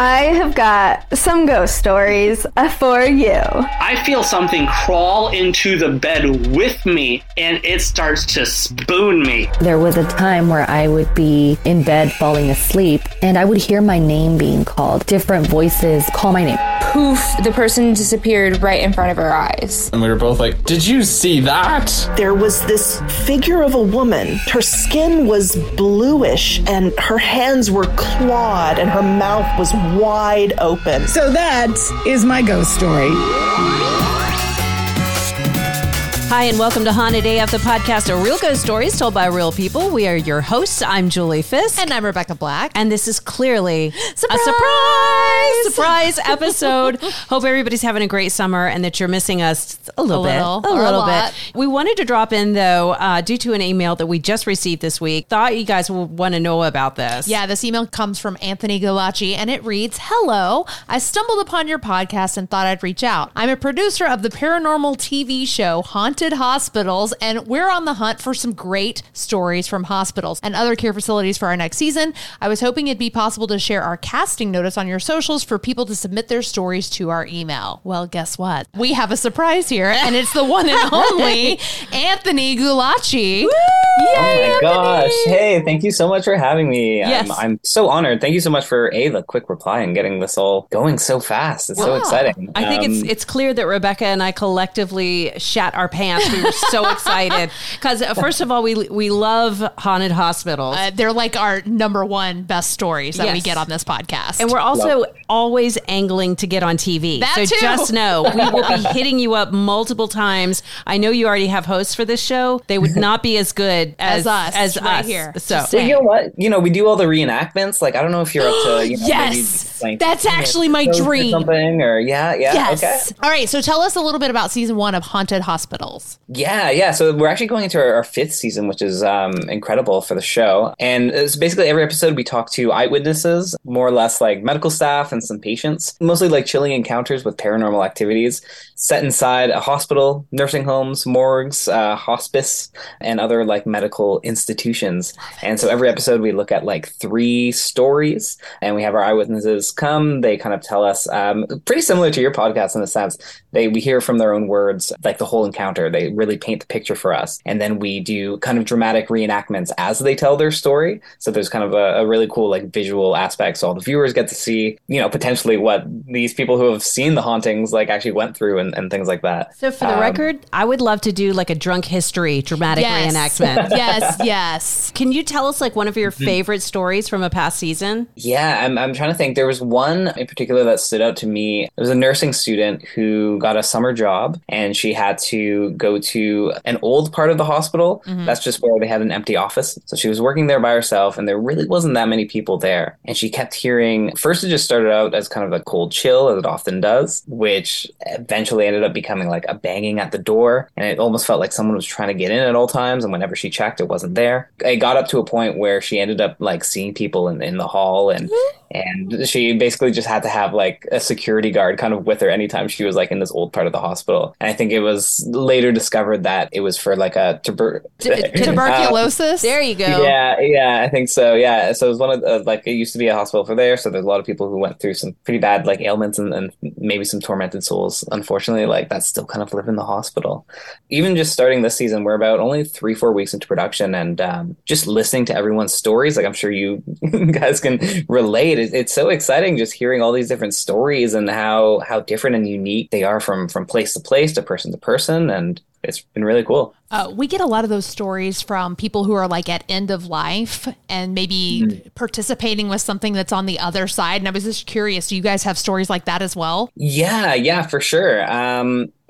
I have got some ghost stories for you. I feel something crawl into the bed with me, and it starts to spoon me. There was a time where I would be in bed falling asleep, and I would hear my name being called. Different voices call my name. Poof, the person disappeared right in front of our eyes. And we were both like, did you see that? There was this figure of a woman. Her skin was bluish, and her hands were clawed, and her mouth was wide open. So that is my ghost story. Hi, and welcome to Haunted AF, the podcast of real ghost stories told by real people. We are your hosts. I'm Julie Fisk. And I'm Rebecca Black. And this is clearly surprise! a surprise episode. Hope everybody's having a great summer and that you're missing us a little bit. We wanted to drop in, though, due to an email that we just received this week. Thought you guys will want to know about this. Yeah, this email comes from Anthony Gulacci, and it reads, Hello, I stumbled upon your podcast and thought I'd reach out. I'm a producer of the paranormal TV show, Haunted Hospitals, and we're on the hunt for some great stories from hospitals and other care facilities for our next season. I was hoping it'd be possible to share our casting notice on your socials for people to submit their stories to our email. Well, guess what? We have a surprise here, and it's the one and only Anthony Gulacci. Woo! Yay, oh my Anthony! Gosh. Hey, thank you so much for having me. Yes. I'm so honored. Thank you so much for the quick reply and getting this all going so fast. It's so exciting. I think it's clear that Rebecca and I collectively shat our pants. We were so excited because first of all, we love Haunted Hospitals. They're like our number one best stories that we get on this podcast. And we're also always angling to get on TV. That too. Just know we will be hitting you up multiple times. I know you already have hosts for this show. They would not be as good as us. Here. So you know what? You know, we do all the reenactments. Like, I don't know if you're up to, yes, maybe, like, that's actually my dream. Or something, or yes. Okay. All right. So tell us a little bit about season one of Haunted Hospitals. Yeah. So we're actually going into our fifth season, which is incredible for the show. And it's basically every episode we talk to eyewitnesses, more or less like medical staff and some patients, mostly like chilling encounters with paranormal activities set inside a hospital, nursing homes, morgues, hospice, and other like medical institutions. And so every episode we look at like three stories, and we have our eyewitnesses come. They kind of tell us, pretty similar to your podcast in a sense, we hear from their own words, like the whole encounter. They really paint the picture for us. And then we do kind of dramatic reenactments as they tell their story. So there's kind of a really cool like visual aspect. So all the viewers get to see, you know, potentially what these people who have seen the hauntings like actually went through and things like that. So for the record, I would love to do like a drunk history dramatic reenactment. Yes. Can you tell us like one of your favorite stories from a past season? Yeah, I'm trying to think. There was one in particular that stood out to me. It was a nursing student who got a summer job, and she had to go to an old part of the hospital. Mm-hmm. That's just where they had an empty office. So she was working there by herself, and there really wasn't that many people there. And she kept hearing, first it just started out as kind of a cold chill, as it often does, which eventually ended up becoming like a banging at the door. And it almost felt like someone was trying to get in at all times. And whenever she checked, it wasn't there. It got up to a point where she ended up like seeing people in the hall, and she basically just had to have like a security guard kind of with her anytime she was like in this old part of the hospital. And I think it was later discovered that it was for like a tuberculosis. There you go. Yeah, I think so. Yeah. So it was one of it used to be a hospital for there. So there's a lot of people who went through some pretty bad like ailments and maybe some tormented souls. Unfortunately, like that's still kind of live in the hospital. Even just starting this season, we're about only 3-4 weeks into production, and just listening to everyone's stories. Like I'm sure you guys can relate. It's so exciting just hearing all these different stories and how different and unique they are from place to place, to person to person. And it's been really cool. We get a lot of those stories from people who are like at end of life and maybe participating with something that's on the other side. And I was just curious, do you guys have stories like that as well? Yeah, for sure.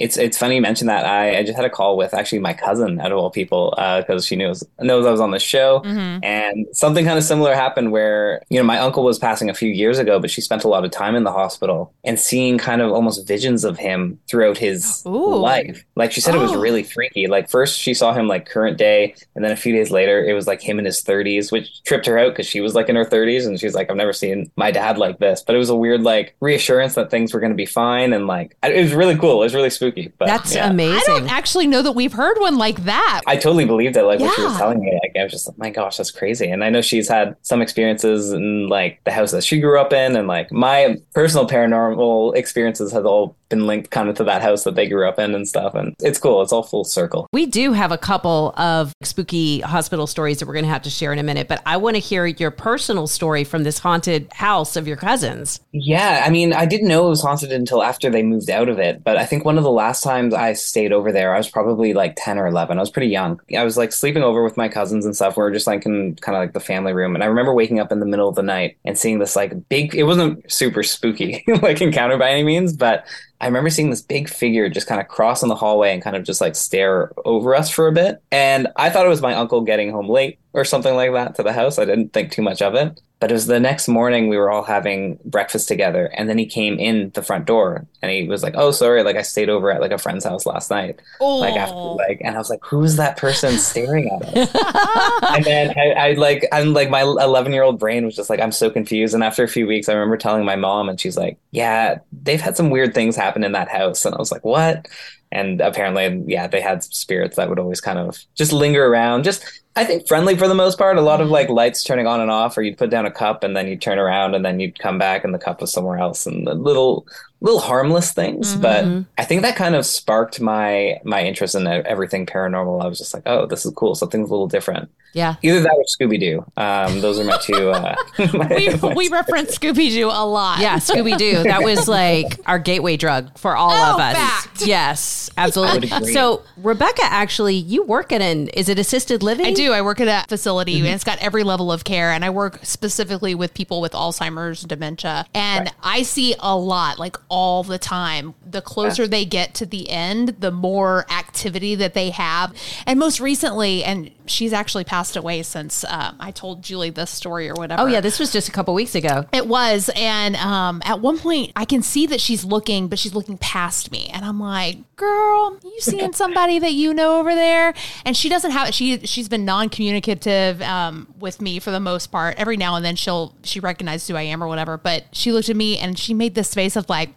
It's funny you mentioned that. I just had a call with actually my cousin, out of all people, because she knows I was on the show. Mm-hmm. And something kind of similar happened where, you know, my uncle was passing a few years ago, but she spent a lot of time in the hospital and seeing kind of almost visions of him throughout his life. Like she said, it was really freaky. Like first, first she saw him like current day, and then a few days later it was like him in his 30s, which tripped her out because she was like in her 30s and she's like, I've never seen my dad like this. But it was a weird like reassurance that things were going to be fine, and like it was really cool. It was really spooky. But that's amazing. I don't actually know that we've heard one like that. I totally believed it. Like when she was telling me, like, I was just like, my gosh, that's crazy. And I know she's had some experiences in like the house that she grew up in, and like my personal paranormal experiences have all been linked kind of to that house that they grew up in and stuff. And it's cool. It's all full circle. We do have a couple of spooky hospital stories that we're going to have to share in a minute, but I want to hear your personal story from this haunted house of your cousin's. Yeah. I mean, I didn't know it was haunted until after they moved out of it. But I think one of the last times I stayed over there, I was probably like 10 or 11. I was pretty young. I was like sleeping over with my cousins and stuff. We were just like in kind of like the family room. And I remember waking up in the middle of the night and seeing this like big, it wasn't super spooky like encounter by any means, but I remember seeing this big figure just kind of cross in the hallway and kind of just like stare over us for a bit. And I thought it was my uncle getting home late or something like that to the house. I didn't think too much of it. But it was the next morning, we were all having breakfast together, and then he came in the front door and he was like, oh, sorry, like I stayed over at like a friend's house last night. Aww. Like after like, and I was like, who's that person staring at us? And then I'm like my 11-year-old brain was just like, I'm so confused. And after a few weeks, I remember telling my mom, and she's like, yeah, they've had some weird things happen in that house. And I was like, what? And apparently, yeah, they had spirits that would always kind of just linger around. Just, I think, friendly for the most part. A lot of like lights turning on and off, or you'd put down a cup and then you'd turn around and then you'd come back and the cup was somewhere else, and the little harmless things. Mm-hmm. But I think that kind of sparked my interest in everything paranormal. I was just like, oh, this is cool. Something's a little different. Yeah. Either that or Scooby-Doo. Those are my two. We reference Scooby-Doo a lot. Yeah, Scooby-Doo. That was like our gateway drug for all of us. Fact. Yes, absolutely. So Rebecca, actually, you work at is it assisted living? I do. I work at a facility, mm-hmm. and it's got every level of care. And I work specifically with people with Alzheimer's, dementia. And right. I see a lot, like all the time. The closer they get to the end, the more activity that they have. And most recently, and she's actually passed away since I told Julie this story or whatever. Oh, yeah. This was just a couple weeks ago. It was. And at one point, I can see that she's looking, but she's looking past me. And I'm like, girl, you seeing somebody that you know over there? And she doesn't have it. She's been non-communicative with me for the most part. Every now and then she recognizes who I am or whatever. But she looked at me and she made this face of like,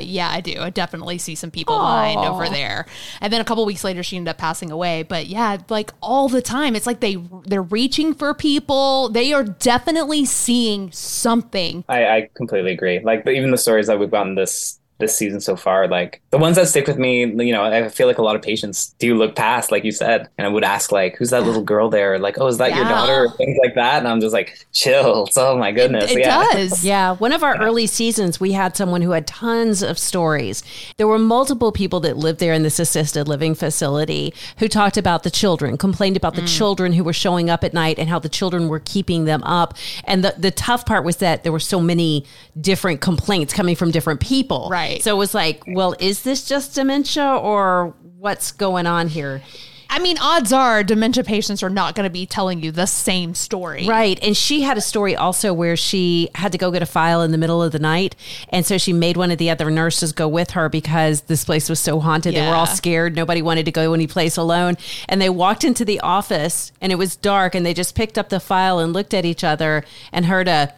yeah, I do. I definitely see some people lying over there. And then a couple weeks later, she ended up passing away. But yeah, like all the time, it's like they're reaching for people. They are definitely seeing something. I completely agree. Like even the stories that we've gotten this season so far, like the ones that stick with me, you know, I feel like a lot of patients do look past, like you said, and I would ask like, who's that little girl there? Like, oh, is that your daughter? Or things like that. And I'm just like, chill. Oh my goodness. It does. Yeah. One of our early seasons, we had someone who had tons of stories. There were multiple people that lived there in this assisted living facility who talked about the children, complained about the children who were showing up at night and how the children were keeping them up. And the tough part was that there were so many different complaints coming from different people. Right. So it was like, well, is this just dementia or what's going on here? I mean, odds are dementia patients are not going to be telling you the same story. Right. And she had a story also where she had to go get a file in the middle of the night. And so she made one of the other nurses go with her because this place was so haunted. Yeah. They were all scared. Nobody wanted to go any place alone. And they walked into the office and it was dark and they just picked up the file and looked at each other and heard a...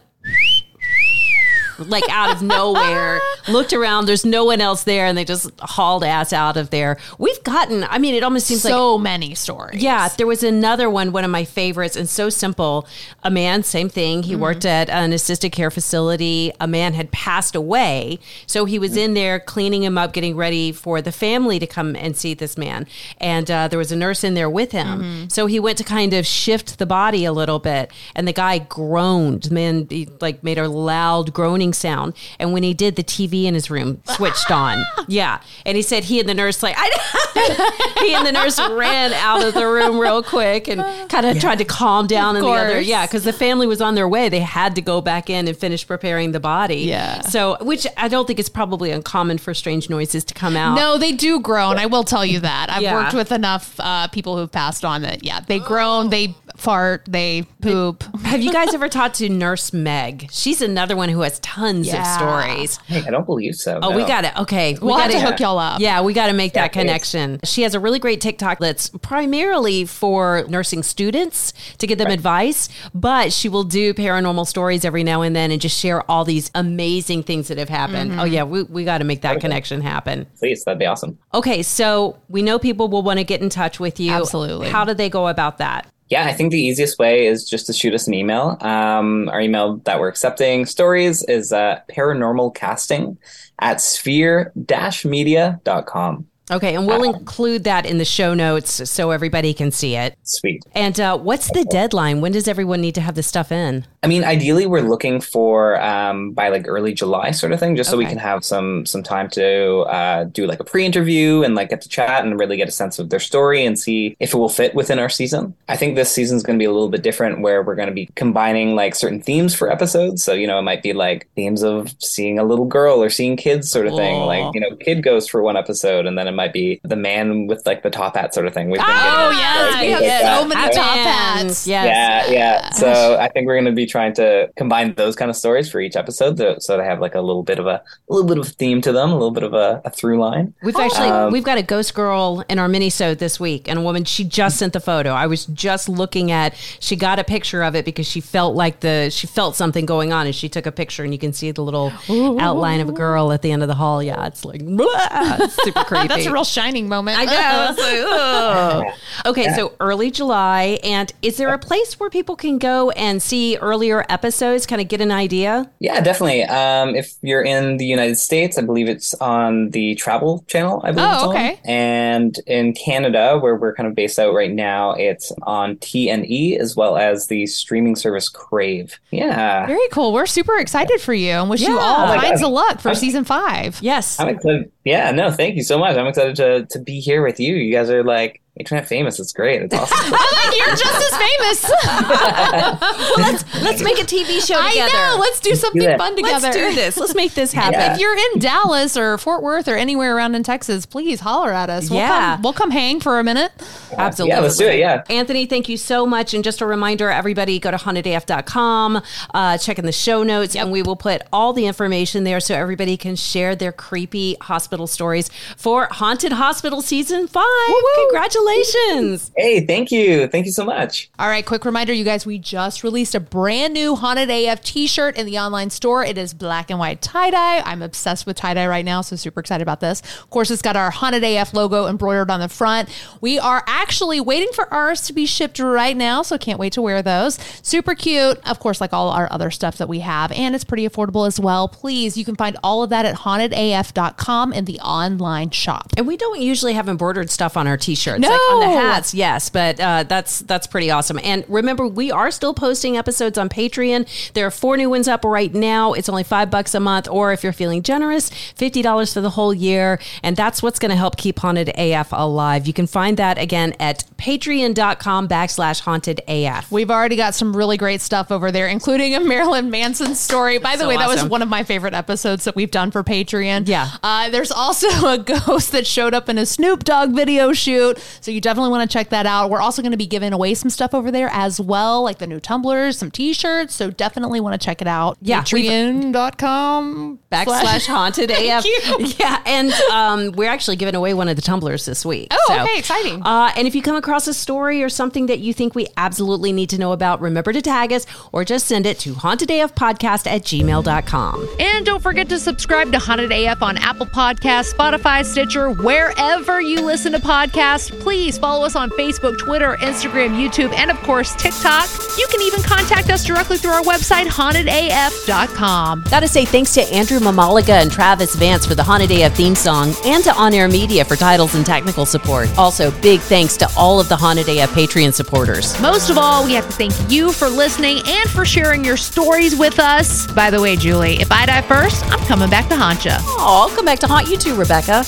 like out of nowhere, looked around, there's no one else there, and they just hauled ass out of there. We've gotten, I mean, it almost seems so like... so many stories. Yeah, there was another one of my favorites, and so simple. A man, same thing, he worked at an assisted care facility. A man had passed away, so he was in there cleaning him up, getting ready for the family to come and see this man. And there was a nurse in there with him. Mm-hmm. So he went to kind of shift the body a little bit, and the guy groaned. The man made a loud groaning sound, and when he did, the TV in his room switched on. Yeah, and he said he and the nurse he and the nurse ran out of the room real quick and kind of tried to calm down. Of course. The other, because the family was on their way, they had to go back in and finish preparing the body. Yeah, so which I don't think is probably uncommon for strange noises to come out. No, they do groan. I will tell you that I've worked with enough people who've passed on that. Yeah, they groan. They fart, they poop. Have you guys ever talked to Nurse Meg? She's another one who has tons of stories. Hey, I don't believe so. Oh, no. We got it. Okay. We'll have to hook y'all up. Yeah, we got to make that connection. She has a really great TikTok that's primarily for nursing students to give them advice, but she will do paranormal stories every now and then and just share all these amazing things that have happened. Mm-hmm. Oh, yeah, we got to make that connection happen. Please, that'd be awesome. Okay, so we know people will want to get in touch with you. Absolutely. How do they go about that? Yeah, I think the easiest way is just to shoot us an email. Our email that we're accepting stories is paranormalcasting@sphere-media.com. Okay, and we'll include that in the show notes so everybody can see it. Sweet. And what's the deadline? When does everyone need to have this stuff in? I mean, ideally, we're looking for by like early July sort of thing, just so we can have some time to do like a pre-interview and like get to chat and really get a sense of their story and see if it will fit within our season. I think this season's going to be a little bit different where we're going to be combining like certain themes for episodes. So, you know, it might be like themes of seeing a little girl or seeing kids sort of thing. Like, you know, kid ghost for one episode and then it might be the man with like the top hat sort of thing. We've been so many top hats. Yes. Yeah. So I think we're going to be trying to combine those kind of stories for each episode, so they have like a little bit of a theme to them, a little bit of a through line. We've we've got a ghost girl in our minisode this week, and a woman, she just sent the photo. I was just looking at. She got a picture of it because she felt something going on, and she took a picture, and you can see the little outline of a girl at the end of the hall. Yeah, it's like it's super creepy. That's a real shining moment. I know. Like, okay, so early July. And is there a place where people can go and see earlier episodes, kind of get an idea? Yeah, definitely. If you're in the United States, I believe it's on the Travel Channel, it's on. And in Canada, where we're kind of based out right now, it's on TNE as well as the streaming service Crave. Yeah. Very cool. We're super excited for you and wish you all kinds of luck for season 5. Yes. I'm excited. Yeah, no, thank you so much. I'm excited to be here with you. You guys are like internet famous. It's great. It's awesome. I'm like, you're just as famous. Well, let's make a TV show together. I know. Let's do something fun together. Let's do this. Let's make this happen. Yeah. If you're in Dallas or Fort Worth or anywhere around in Texas, please holler at us. We'll come hang for a minute. Absolutely. Yeah, let's do it. Yeah. Anthony, thank you so much. And just a reminder, everybody go to hauntedaf.com, check in the show notes, and we will put all the information there so everybody can share their creepy hospital stories for Haunted Hospital Season 5. Woo-woo. Congratulations. Hey, thank you. Thank you so much. All right. Quick reminder, you guys, we just released a brand new Haunted AF t-shirt in the online store. It is black and white tie-dye. I'm obsessed with tie-dye right now, so super excited about this. Of course, it's got our Haunted AF logo embroidered on the front. We are actually waiting for ours to be shipped right now, so can't wait to wear those. Super cute. Of course, like all our other stuff that we have, and it's pretty affordable as well. Please, you can find all of that at hauntedaf.com in the online shop. And we don't usually have embroidered stuff on our t-shirts. No. On the hats, yes, but that's pretty awesome. And remember, we are still posting episodes on Patreon. There are 4 new ones up right now. It's only $5 a month, or if you're feeling generous, $50 for the whole year. And that's what's going to help keep Haunted AF alive. You can find that again at patreon.com/hauntedaf. We've already got some really great stuff over there, including a Marilyn Manson story. By the way, awesome. That was one of my favorite episodes that we've done for Patreon. Yeah. There's also a ghost that showed up in a Snoop Dogg video shoot. So you definitely want to check that out. We're also going to be giving away some stuff over there as well, like the new tumblers, some t-shirts. So definitely want to check it out. Yeah. Patreon.com/hauntedaf. Yeah. And we're actually giving away one of the tumblers this week. Oh, so, okay. Exciting. And if you come across a story or something that you think we absolutely need to know about, remember to tag us or just send it to hauntedafpodcast@gmail.com. And don't forget to subscribe to Haunted AF on Apple Podcasts, Spotify, Stitcher, wherever you listen to podcasts. Please follow us on Facebook, Twitter, Instagram, YouTube, and, of course, TikTok. You can even contact us directly through our website, hauntedaf.com. Got to say thanks to Andrew Mamaliga and Travis Vance for the Haunted AF theme song and to On Air Media for titles and technical support. Also, big thanks to all of the Haunted AF Patreon supporters. Most of all, we have to thank you for listening and for sharing your stories with us. By the way, Julie, if I die first, I'm coming back to haunt you. Oh, I'll come back to haunt you too, Rebecca.